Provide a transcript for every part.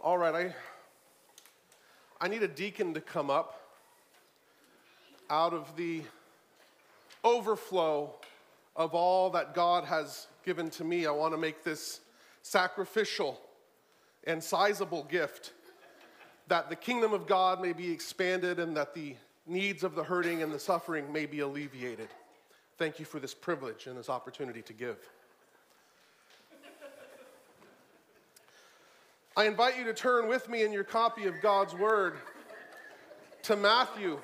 All right, I need a deacon to come up out of the overflow of all that God has given to me. I want to make this sacrificial and sizable gift that the kingdom of God may be expanded and that the needs of the hurting and the suffering may be alleviated. Thank you for this privilege and this opportunity to give. I invite you to turn with me in your copy of God's Word to Matthew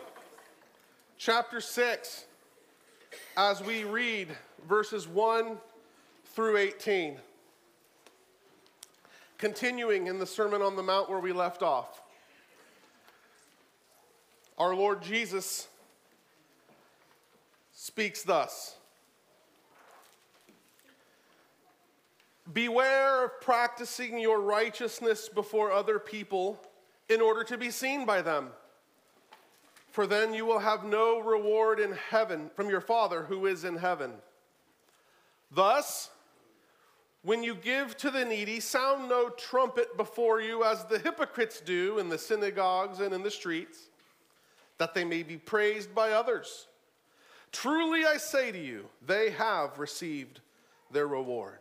chapter 6 as we read verses 1 through 18. Continuing in the Sermon on the Mount where we left off, our Lord Jesus speaks thus. Beware of practicing your righteousness before other people in order to be seen by them, for then you will have no reward in heaven from your Father who is in heaven. Thus, when you give to the needy, sound no trumpet before you as the hypocrites do in the synagogues and in the streets, that they may be praised by others. Truly I say to you, they have received their reward.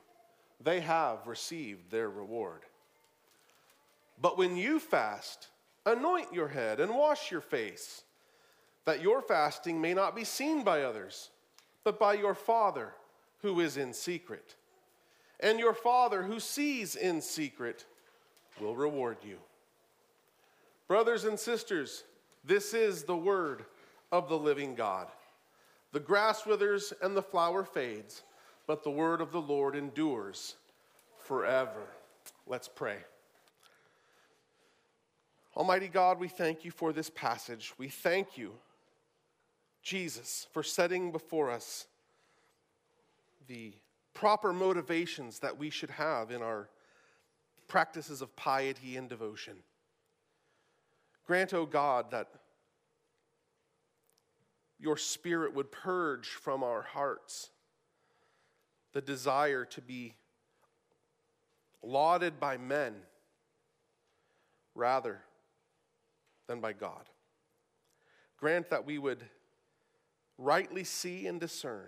they have received their reward. But when you fast, anoint your head and wash your face, that your fasting may not be seen by others, but by your Father who is in secret. And your Father who sees in secret will reward you. Brothers and sisters, this is the word of the living God. The grass withers and the flower fades, but the word of the Lord endures forever. Let's pray. Almighty God, we thank you for this passage. We thank you, Jesus, for setting before us the proper motivations that we should have in our practices of piety and devotion. Grant, O God, that your Spirit would purge from our hearts the desire to be lauded by men rather than by God. Grant that we would rightly see and discern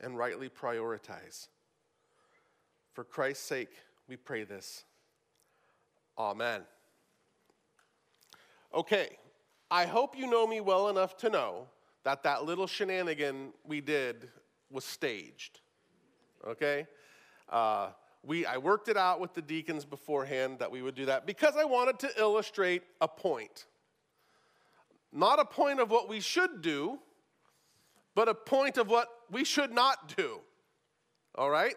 and rightly prioritize. For Christ's sake, we pray this. Amen. Okay, I hope you know me well enough to know that that little shenanigan we did was staged. Okay? I worked it out with the deacons beforehand that we would do that because I wanted to illustrate a point. Not a point of what we should do, but a point of what we should not do. All right?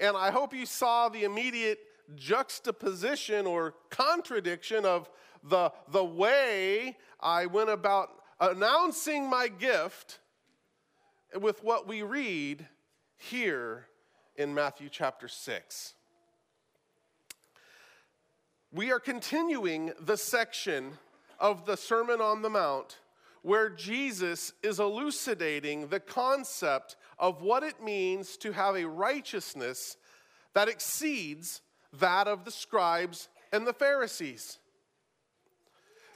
And I hope you saw the immediate juxtaposition or contradiction of the way I went about announcing my gift with what we read here in Matthew chapter 6. We are continuing the section of the Sermon on the Mount where Jesus is elucidating the concept of what it means to have a righteousness that exceeds that of the scribes and the Pharisees.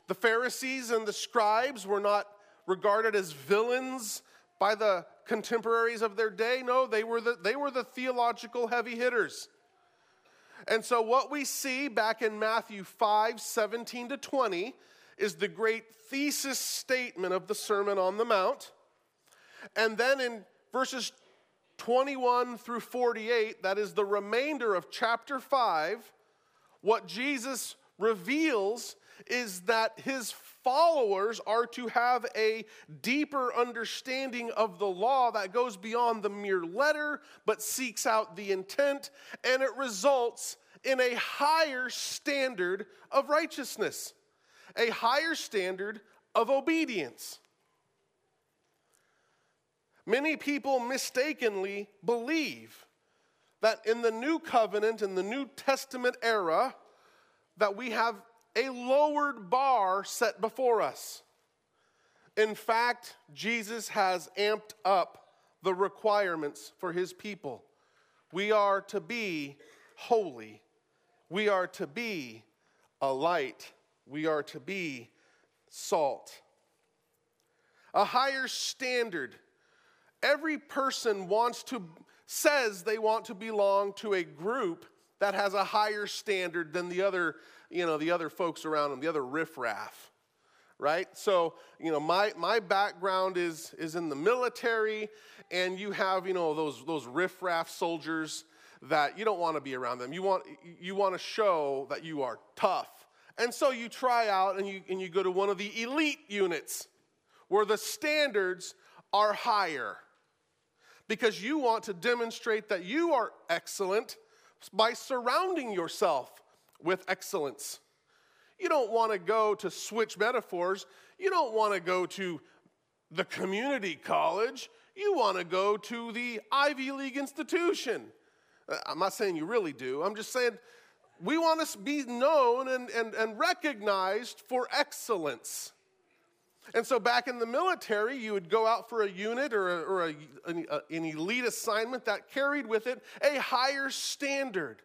The Pharisees and the scribes were not regarded as villains by the contemporaries of their day. No, they were the theological heavy hitters. And so what we see back in Matthew 5:17-20 is the great thesis statement of the Sermon on the Mount. And then in verses 21-48, that is the remainder of chapter 5, what Jesus reveals is that his followers are to have a deeper understanding of the law that goes beyond the mere letter, but seeks out the intent, and it results in a higher standard of righteousness, a higher standard of obedience. Many people mistakenly believe that in the New Covenant, in the New Testament era, that we have a lowered bar set before us. In fact, Jesus has amped up the requirements for his people. We are to be holy. We are to be a light. We are to be salt. A higher standard. Every person says they want to belong to a group that has a higher standard than the other folks around them, the other riffraff, right? So, my background is in the military, and you have, those riffraff soldiers that you don't want to be around them. You want to show that you are tough. And so you try out and you go to one of the elite units where the standards are higher, because you want to demonstrate that you are excellent by surrounding yourself with excellence. You don't want to go to switch metaphors. You don't want to go to the community college. You want to go to the Ivy League institution. I'm not saying you really do. I'm just saying we want to be known and recognized for excellence. And so back in the military, you would go out for a unit or an elite assignment that carried with it a higher standard.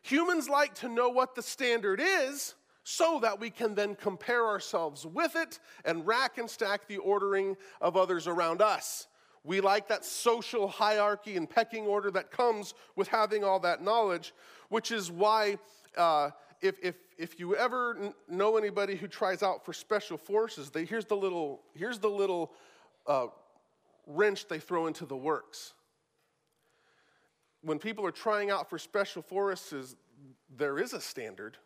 Humans like to know what the standard is so that we can then compare ourselves with it and rack and stack the ordering of others around us. We like that social hierarchy and pecking order that comes with having all that knowledge, which is why if you ever know anybody who tries out for special forces, here's the little wrench they throw into the works. When people are trying out for special forces, there is a standard.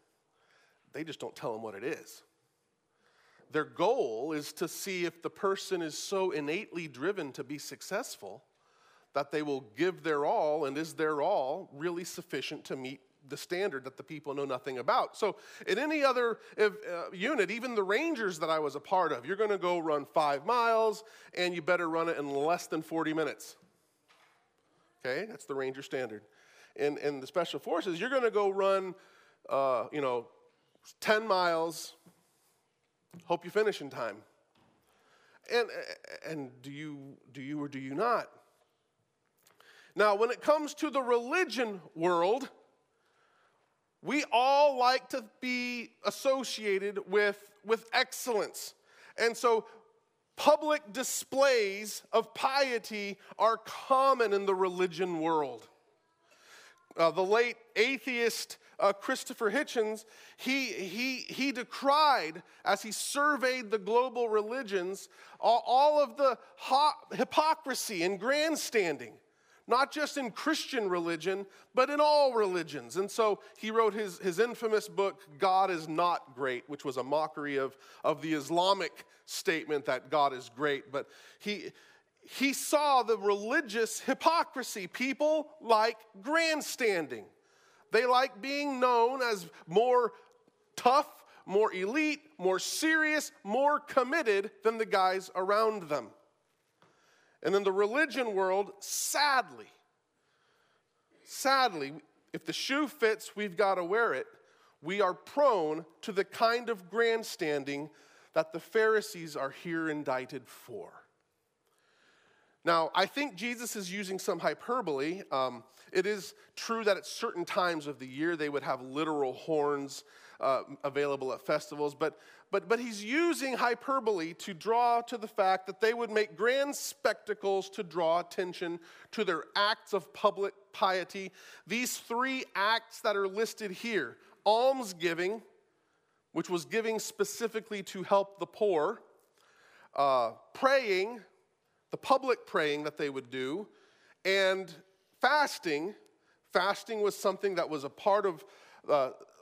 They just don't tell them what it is. Their goal is to see if the person is so innately driven to be successful that they will give their all, and is their all really sufficient to meet the standard that the people know nothing about. So in any other unit, even the Rangers that I was a part of, you're going to go run 5 miles, and you better run it in less than 40 minutes. Okay, that's the Ranger standard. In the Special Forces, you're going to go run, 10 miles, hope you finish in time. And do you or do you not? Now, when it comes to the religion world, we all like to be associated with excellence. And so public displays of piety are common in the religion world. The late atheist Christopher Hitchens, he decried, as he surveyed the global religions, all of the hypocrisy and grandstanding. not just in Christian religion, but in all religions. And so he wrote his infamous book, God is Not Great, which was a mockery of the Islamic statement that God is great. But he saw the religious hypocrisy. People like grandstanding. They like being known as more tough, more elite, more serious, more committed than the guys around them. And in the religion world, sadly, if the shoe fits, we've got to wear it. We are prone to the kind of grandstanding that the Pharisees are here indicted for. Now, I think Jesus is using some hyperbole. It is true that at certain times of the year they would have literal horns available at festivals, but he's using hyperbole to draw to the fact that they would make grand spectacles to draw attention to their acts of public piety. These three acts that are listed here: almsgiving, which was giving specifically to help the poor, praying, the public praying that they would do, and fasting. Fasting was something that was a part of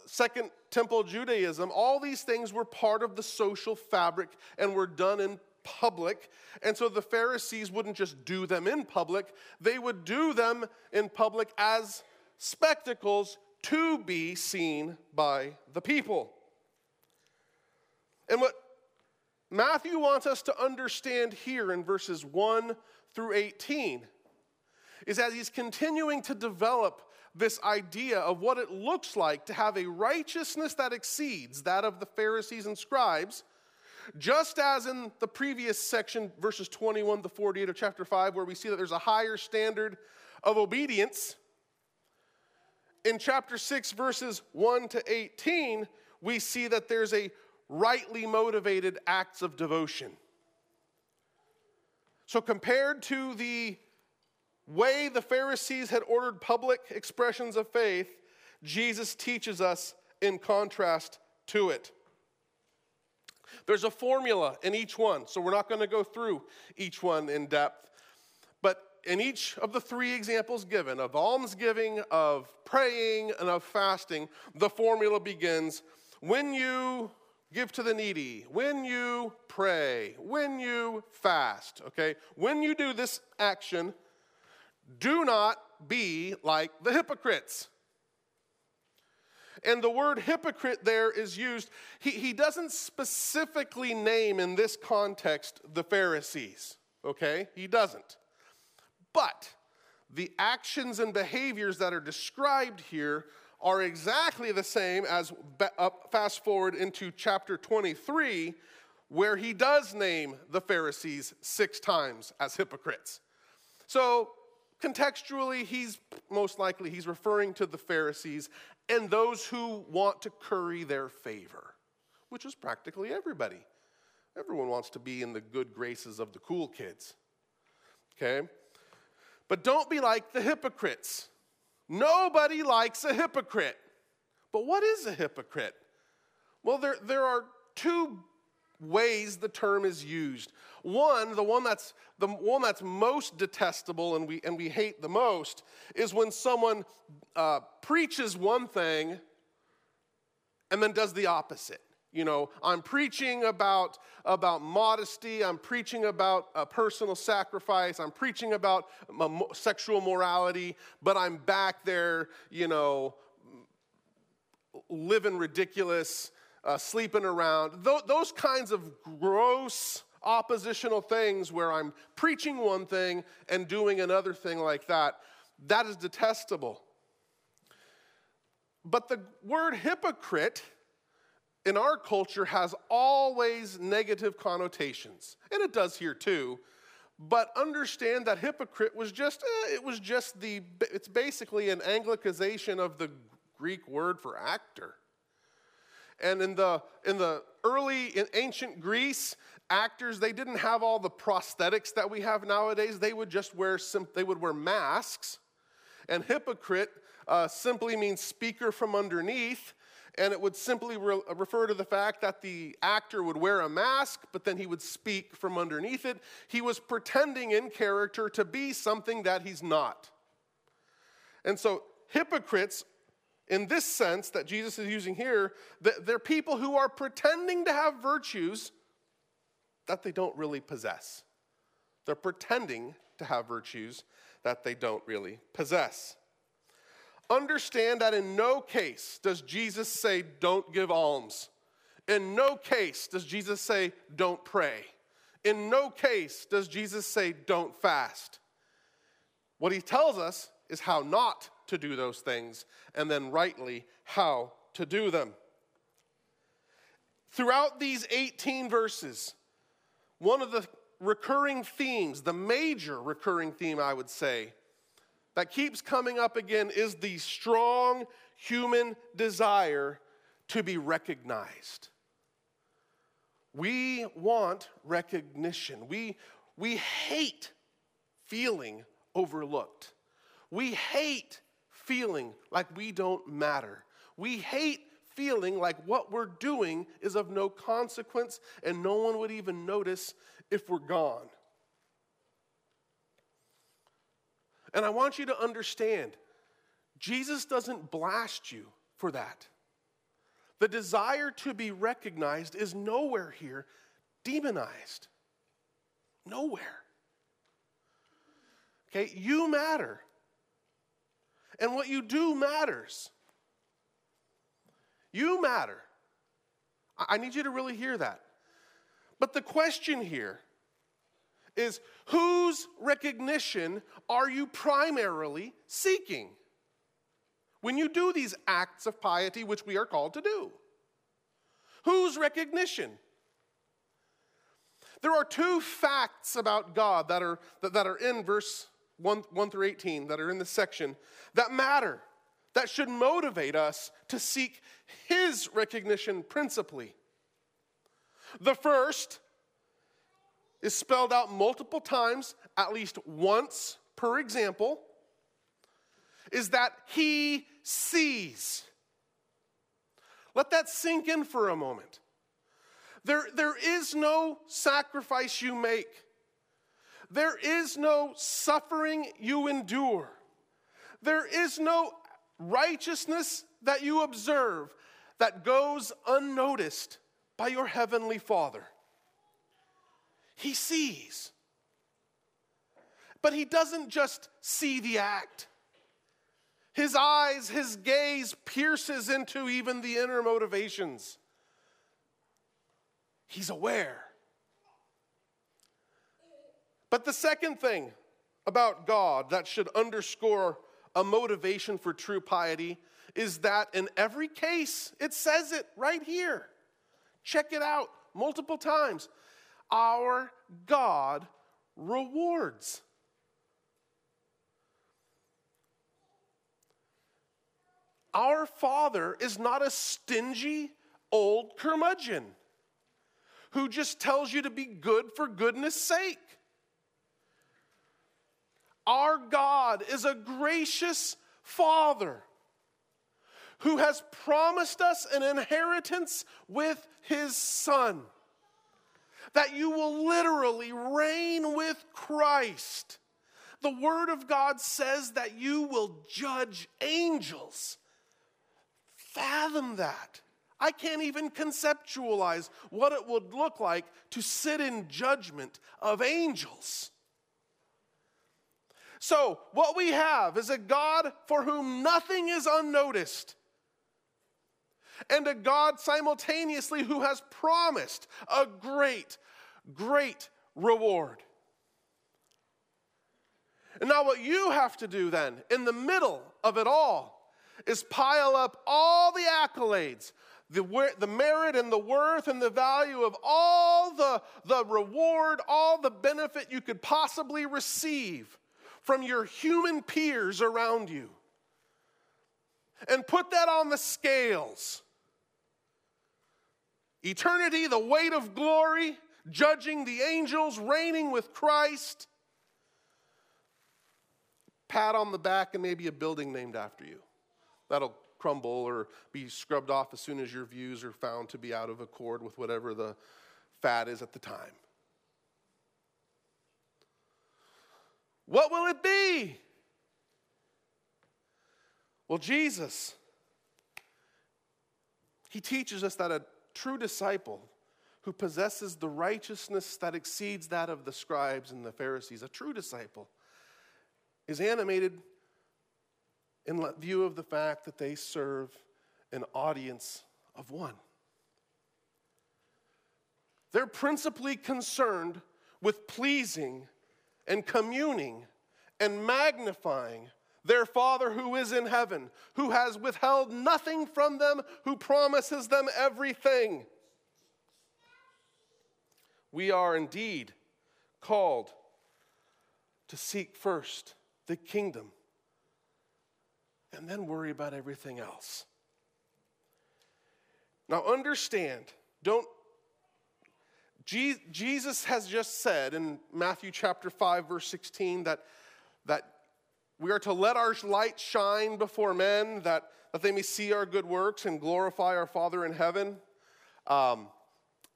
Second Temple Judaism. All these things were part of the social fabric and were done in public. And so the Pharisees wouldn't just do them in public. They would do them in public as spectacles to be seen by the people. And what Matthew wants us to understand here in verses 1 through 18 is that he's continuing to develop this idea of what it looks like to have a righteousness that exceeds that of the Pharisees and scribes, just as in the previous section, verses 21 to 48 of chapter 5, where we see that there's a higher standard of obedience. In chapter 6, verses 1 to 18, we see that there's a rightly motivated acts of devotion. So compared to the way the Pharisees had ordered public expressions of faith, Jesus teaches us in contrast to it. There's a formula in each one, so we're not going to go through each one in depth. But in each of the three examples given, of almsgiving, of praying, and of fasting, the formula begins, when you give to the needy, when you pray, when you fast, okay? When you do this action, do not be like the hypocrites. And the word hypocrite there is used. He doesn't specifically name in this context the Pharisees, okay? He doesn't. But the actions and behaviors that are described here are exactly the same as fast forward into chapter 23, where he does name the Pharisees 6 times as hypocrites. So contextually, he's most likely referring to the Pharisees and those who want to curry their favor, which is practically everybody. Everyone wants to be in the good graces of the cool kids, okay? But don't be like the hypocrites. Nobody likes a hypocrite. But what is a hypocrite? Well, there are 2 ways the term is used. One, the one that's most detestable and we hate the most, is when someone preaches one thing and then does the opposite. You know, I'm preaching about modesty, I'm preaching about personal sacrifice, I'm preaching about sexual morality, but I'm back there, you know, living ridiculous, sleeping around. Those kinds of gross oppositional things where I'm preaching one thing and doing another thing like that is detestable. But the word hypocrite in our culture has always negative connotations, and it does here too. But understand that hypocrite was it's basically an Anglicization of the Greek word for actor. And in ancient Greece, actors, they didn't have all the prosthetics that we have nowadays. They would just wear masks. And hypocrite simply means speaker from underneath. And it would simply refer to the fact that the actor would wear a mask, but then he would speak from underneath it. He was pretending in character to be something that he's not. And so hypocrites, in this sense that Jesus is using here, they're people who are pretending to have virtues that they don't really possess. They're pretending to have virtues that they don't really possess. Understand that in no case does Jesus say, don't give alms. In no case does Jesus say, don't pray. In no case does Jesus say, don't fast. What he tells us is how not to do those things, and then rightly how to do them. Throughout these 18 verses, one of the recurring themes, the major recurring theme, I would say, that keeps coming up again is the strong human desire to be recognized. We want recognition. We hate feeling overlooked. We hate feeling like we don't matter. We hate feeling like what we're doing is of no consequence and no one would even notice if we're gone. And I want you to understand, Jesus doesn't blast you for that. The desire to be recognized is nowhere here demonized. Nowhere. Okay, you matter. And what you do matters. You matter. I need you to really hear that. But the question here is, whose recognition are you primarily seeking when you do these acts of piety, which we are called to do? Whose recognition? There are two facts about God that are in verse 1 through 18, that are in this section, that matter, that should motivate us to seek his recognition principally. The first is spelled out multiple times, at least once per example, is that he sees. Let that sink in for a moment. There is no sacrifice you make. There is no suffering you endure. There is no righteousness that you observe that goes unnoticed by your heavenly Father. He sees. But he doesn't just see the act. His eyes, his gaze pierces into even the inner motivations. He's aware. But the second thing about God that should underscore a motivation for true piety is that in every case, it says it right here. Check it out multiple times. Our God rewards. Our Father is not a stingy old curmudgeon who just tells you to be good for goodness' sake. Our God is a gracious Father who has promised us an inheritance with his Son, that you will literally reign with Christ. The Word of God says that you will judge angels. Fathom that. I can't even conceptualize what it would look like to sit in judgment of angels. So, what we have is a God for whom nothing is unnoticed, and a God simultaneously who has promised a great, great reward. And now what you have to do then, in the middle of it all, is pile up all the accolades, the merit and the worth and the value of all the reward, all the benefit you could possibly receive from your human peers around you, and put that on the scales. Eternity, the weight of glory, judging the angels, reigning with Christ, pat on the back, and maybe a building named after you. That'll crumble or be scrubbed off as soon as your views are found to be out of accord with whatever the fad is at the time. What will it be? Well, Jesus, he teaches us that a true disciple who possesses the righteousness that exceeds that of the scribes and the Pharisees, a true disciple, is animated in view of the fact that they serve an audience of one. They're principally concerned with pleasing and communing and magnifying their Father who is in heaven, who has withheld nothing from them, who promises them everything. We are indeed called to seek first the kingdom and then worry about everything else. Now understand, Jesus has just said in Matthew chapter 5, verse 16, that we are to let our light shine before men, that they may see our good works and glorify our Father in heaven.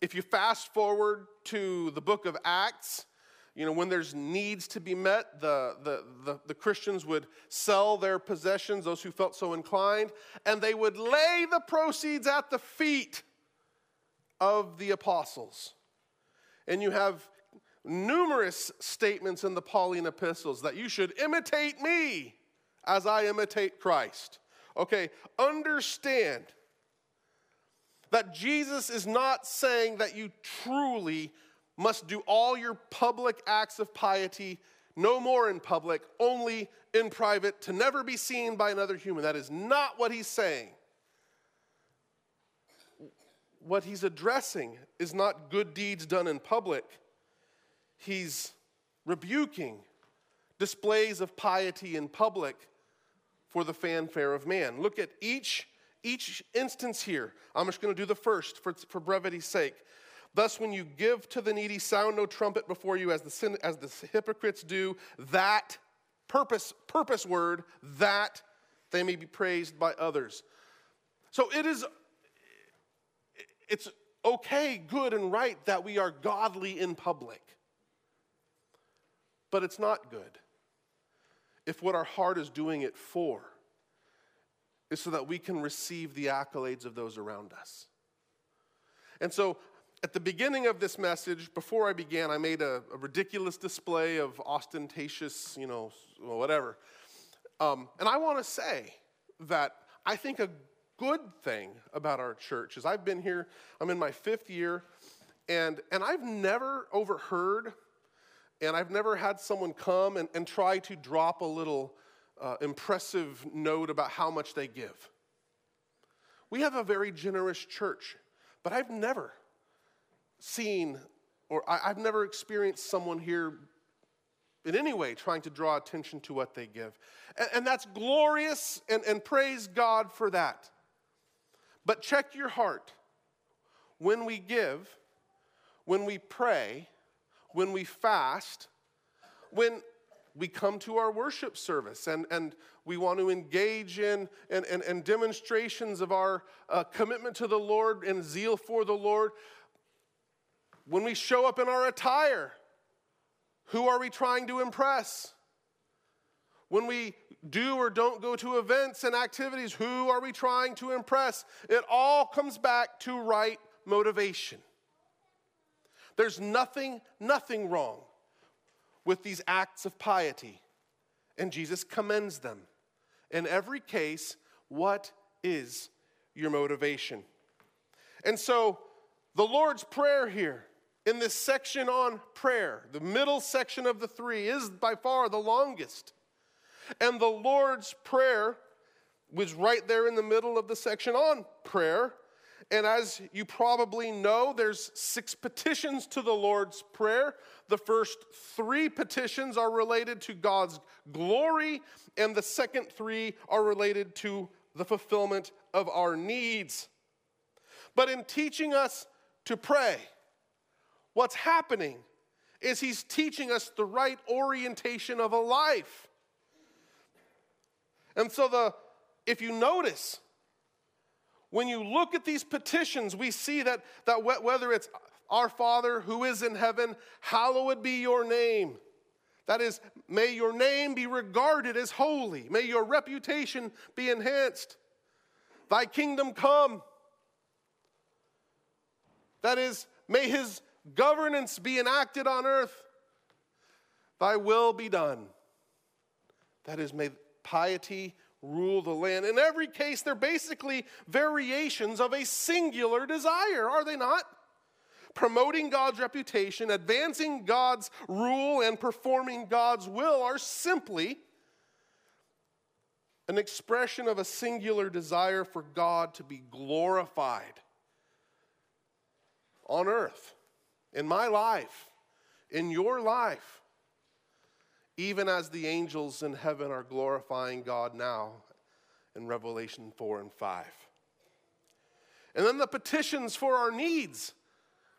If you fast forward to the book of Acts, you know, when there's needs to be met, the Christians would sell their possessions, those who felt so inclined, and they would lay the proceeds at the feet of the apostles. And you have numerous statements in the Pauline epistles that you should imitate me as I imitate Christ. Okay, understand that Jesus is not saying that you truly must do all your public acts of piety, no more in public, only in private, to never be seen by another human. That is not what he's saying. What he's addressing is not good deeds done in public. He's rebuking displays of piety in public for the fanfare of man. Look at each instance here. I'm just going to do the first for brevity's sake. Thus, when you give to the needy, sound no trumpet before you as the hypocrites do, that purpose word, that they may be praised by others. So it's okay, good, and right that we are godly in public. But it's not good if what our heart is doing it for is so that we can receive the accolades of those around us. And so at the beginning of this message, before I began, I made a ridiculous display of ostentatious, you know, whatever. And I want to say that I think a good thing about our church is I've been here, I'm in my 5th year, and I've never overheard, and I've never had someone come and try to drop a little impressive note about how much they give. We have a very generous church, but I've never seen, or I've never experienced someone here in any way trying to draw attention to what they give. And that's glorious, and praise God for that. But check your heart. When we give, when we pray, when we fast, when we come to our worship service and we want to engage in and demonstrations of our commitment to the Lord and zeal for the Lord, when we show up in our attire, who are we trying to impress? When we do or don't go to events and activities, who are we trying to impress? It all comes back to right motivation. There's nothing wrong with these acts of piety. And Jesus commends them. In every case, what is your motivation? And so the Lord's Prayer here, in this section on prayer, the middle section of the three, is by far the longest. And the Lord's Prayer was right there in the middle of the section on prayer. And as you probably know, there's 6 petitions to the Lord's Prayer. The first 3 petitions are related to God's glory, and the second 3 are related to the fulfillment of our needs. But in teaching us to pray, what's happening is he's teaching us the right orientation of a life. And so if you notice, when you look at these petitions, we see that whether it's our Father who is in heaven, hallowed be your name. That is, may your name be regarded as holy. May your reputation be enhanced. Thy kingdom come. That is, may his governance be enacted on earth. Thy will be done. That is, may piety rule the land. In every case, they're basically variations of a singular desire, are they not? Promoting God's reputation, advancing God's rule, and performing God's will are simply an expression of a singular desire for God to be glorified on earth, in my life, in your life, even as the angels in heaven are glorifying God now in Revelation 4 and 5. And then the petitions for our needs.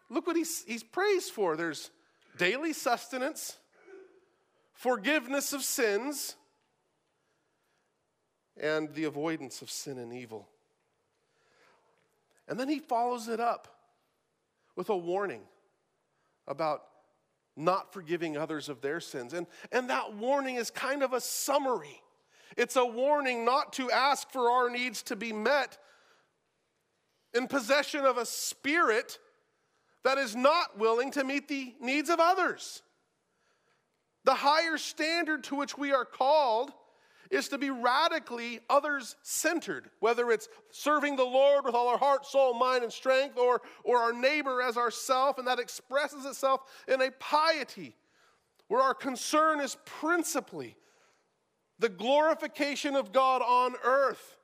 Look what he's praised for. There's daily sustenance, forgiveness of sins, and the avoidance of sin and evil. And then he follows it up with a warning about not forgiving others of their sins. And that warning is kind of a summary. It's a warning not to ask for our needs to be met in possession of a spirit that is not willing to meet the needs of others. The higher standard to which we are called is to be radically others-centered, whether it's serving the Lord with all our heart, soul, mind, and strength, or our neighbor as ourself, and that expresses itself in a piety where our concern is principally the glorification of God on earth.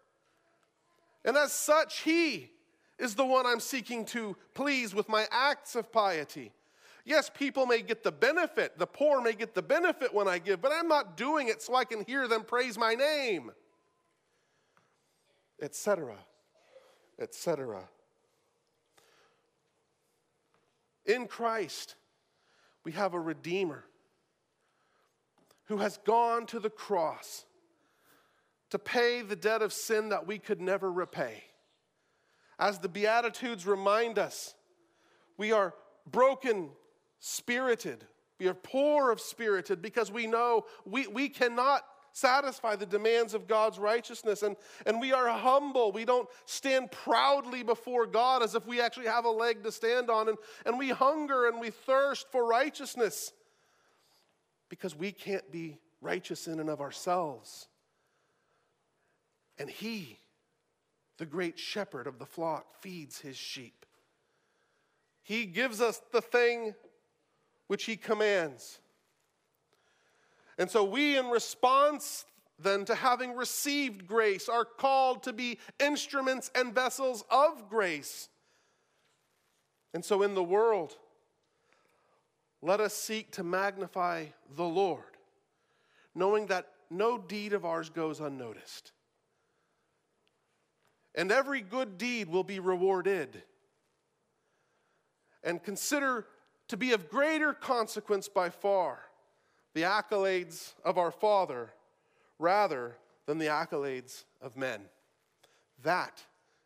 And as such, he is the one I'm seeking to please with my acts of piety. Yes, people may get the benefit. The poor may get the benefit when I give, but I'm not doing it so I can hear them praise my name, etc., etc. In Christ, we have a Redeemer who has gone to the cross to pay the debt of sin that we could never repay. As the Beatitudes remind us, we are broken-spirited. We are poor of spirited because we know we cannot satisfy the demands of God's righteousness. And we are humble. We don't stand proudly before God as if we actually have a leg to stand on. And we hunger and we thirst for righteousness because we can't be righteous in and of ourselves. And he, the great shepherd of the flock, feeds his sheep. He gives us the thing which he commands. And so we, in response then to having received grace, are called to be instruments and vessels of grace. And so in the world, let us seek to magnify the Lord, knowing that no deed of ours goes unnoticed. And every good deed will be rewarded and consider to be of greater consequence by far the accolades of our Father rather than the accolades of men. That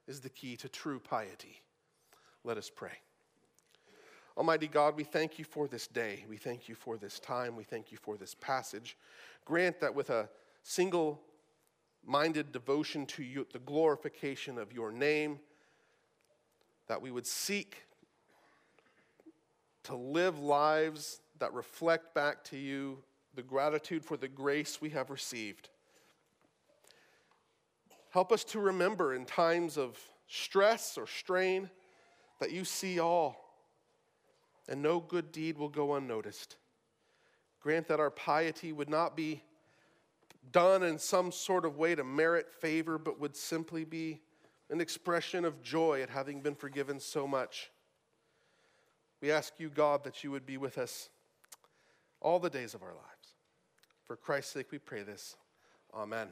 is the key to true piety. Let us pray. Almighty God, we thank you for this day. We thank you for this time. We thank you for this passage. Grant that with a single-minded devotion to you, the glorification of your name, that we would seek to live lives that reflect back to you the gratitude for the grace we have received. Help us to remember in times of stress or strain that you see all, and no good deed will go unnoticed. Grant that our piety would not be done in some sort of way to merit favor, but would simply be an expression of joy at having been forgiven so much. We ask you, God, that you would be with us all the days of our lives. For Christ's sake, we pray this. Amen.